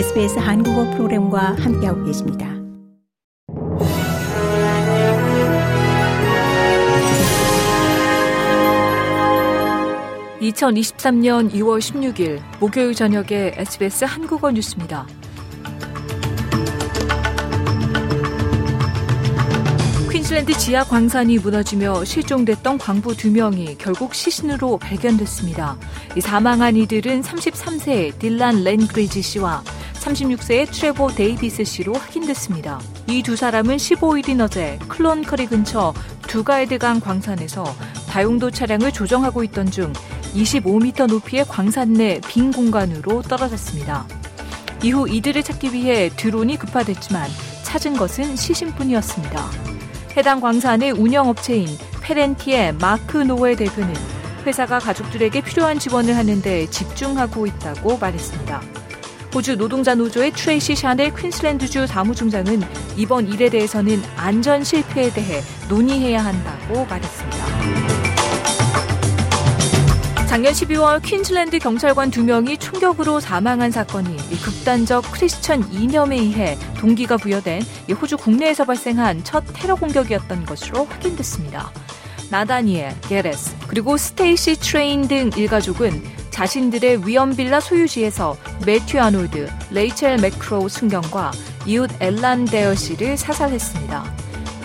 SBS 한국어 프로그램과 함께하고 계십니다. (2023년 2월 16일) 목요일 저녁에 SBS 한국어 뉴스입니다. 퀸즐랜드 지하 광산이 무너지며 실종됐던 광부 2명이 결국 시신으로 발견됐습니다. 사망한 이들은 33세의 딜란 랜그리지 씨와 36세의 트레버 데이비스 씨로 확인됐습니다. 이 두 사람은 15일인 어제 클론커리 근처 두가이드강 광산에서 다용도 차량을 조정하고 있던 중 25m 높이의 광산 내 빈 공간으로 떨어졌습니다. 이후 이들을 찾기 위해 드론이 급파됐지만 찾은 것은 시신뿐이었습니다. 해당 광산의 운영업체인 페렌티의 마크 노웰 대표는 회사가 가족들에게 필요한 지원을 하는 데 집중하고 있다고 말했습니다. 호주 노동자 노조의 트레이시 샤넬 퀸슬랜드주 사무총장은 이번 일에 대해서는 안전 실패에 대해 논의해야 한다고 말했습니다. 작년 12월 퀸즐랜드 경찰관 2명이 총격으로 사망한 사건이 극단적 크리스천 이념에 의해 동기가 부여된 호주 국내에서 발생한 첫 테러 공격이었던 것으로 확인됐습니다. 나다니엘, 게레스, 그리고 스테이시 트레인 등 일가족은 자신들의 위엄빌라 소유지에서 매튜 아놀드, 레이첼 맥크로우 순경과 이웃 엘란 데어 씨를 사살했습니다.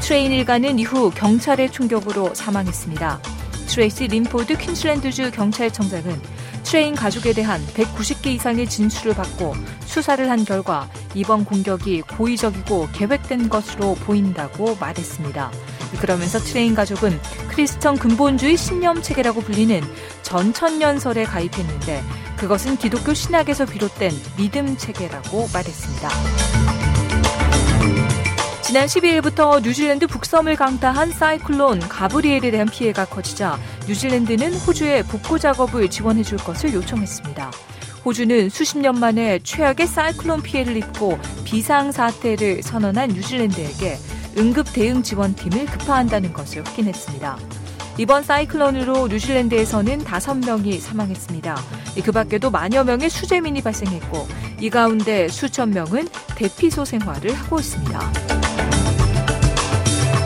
트레인 일가는 이후 경찰의 총격으로 사망했습니다. 트레이시 림포드 퀸즐랜드주 경찰청장은 트레인 가족에 대한 190개 이상의 진술을 받고 수사를 한 결과 이번 공격이 고의적이고 계획된 것으로 보인다고 말했습니다. 그러면서 트레인 가족은 크리스천 근본주의 신념체계라고 불리는 전천년설에 가입했는데 그것은 기독교 신학에서 비롯된 믿음체계라고 말했습니다. 지난 12일부터 뉴질랜드 북섬을 강타한 사이클론 가브리엘에 대한 피해가 커지자 뉴질랜드는 호주의 복구 작업을 지원해줄 것을 요청했습니다. 호주는 수십 년 만에 최악의 사이클론 피해를 입고 비상사태를 선언한 뉴질랜드에게 응급대응지원팀을 급파한다는 것을 확인했습니다. 이번 사이클론으로 뉴질랜드에서는 5명이 사망했습니다. 그 밖에도 만여 명의 수재민이 발생했고 이 가운데 수천 명은 대피소 생활을 하고 있습니다.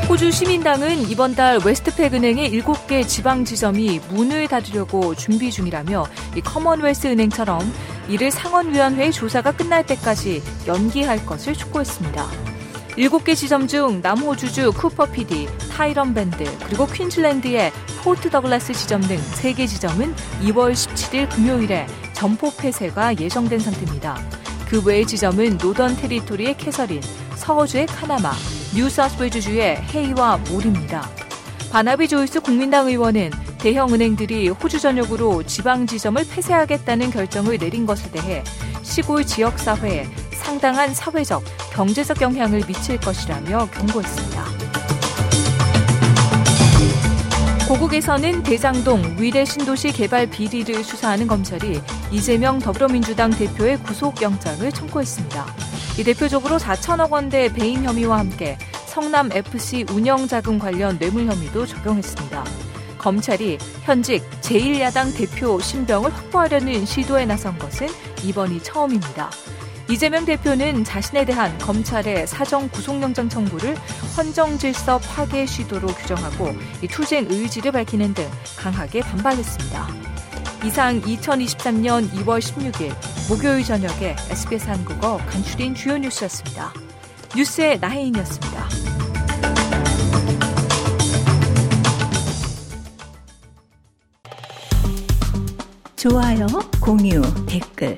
호주 시민당은 이번 달 웨스트팩 은행의 7개 지방 지점이 문을 닫으려고 준비 중이라며 이 커먼웰스 은행처럼 이를 상원위원회의 조사가 끝날 때까지 연기할 것을 촉구했습니다. 7개 지점 중 남호주주 쿠퍼 피디, 타이런밴드, 그리고 퀸즐랜드의 포트 더글라스 지점 등 3개 지점은 2월 17일 금요일에 점포 폐쇄가 예정된 상태입니다. 그 외의 지점은 노던 테리토리의 캐서린, 서호주의 카나마, 뉴사우스웨일즈주의 헤이와 몰입니다. 바나비 조이스 국민당 의원은 대형 은행들이 호주 전역으로 지방 지점을 폐쇄하겠다는 결정을 내린 것에 대해 시골 지역 사회에 상당한 사회적, 경제적 영향을 미칠 것이라며 경고했습니다. 고국에서는 대장동 위례 신도시 개발 비리를 수사하는 검찰이 이재명 더불어민주당 대표의 구속영장을 청구했습니다. 이 대표적으로 4천억 원대 배임 혐의와 함께 성남 FC 운영자금 관련 뇌물 혐의도 적용했습니다. 검찰이 현직 제1야당 대표 신병을 확보하려는 시도에 나선 것은 이번이 처음입니다. 이재명 대표는 자신에 대한 검찰의 사정 구속영장 청구를 헌정질서 파괴 시도로 규정하고 투쟁 의지를 밝히는 등 강하게 반발했습니다. 이상 2023년 2월 16일 목요일 저녁에 SBS 한국어 간추린 주요 뉴스였습니다. 뉴스의 나혜인이었습니다. 좋아요, 공유, 댓글,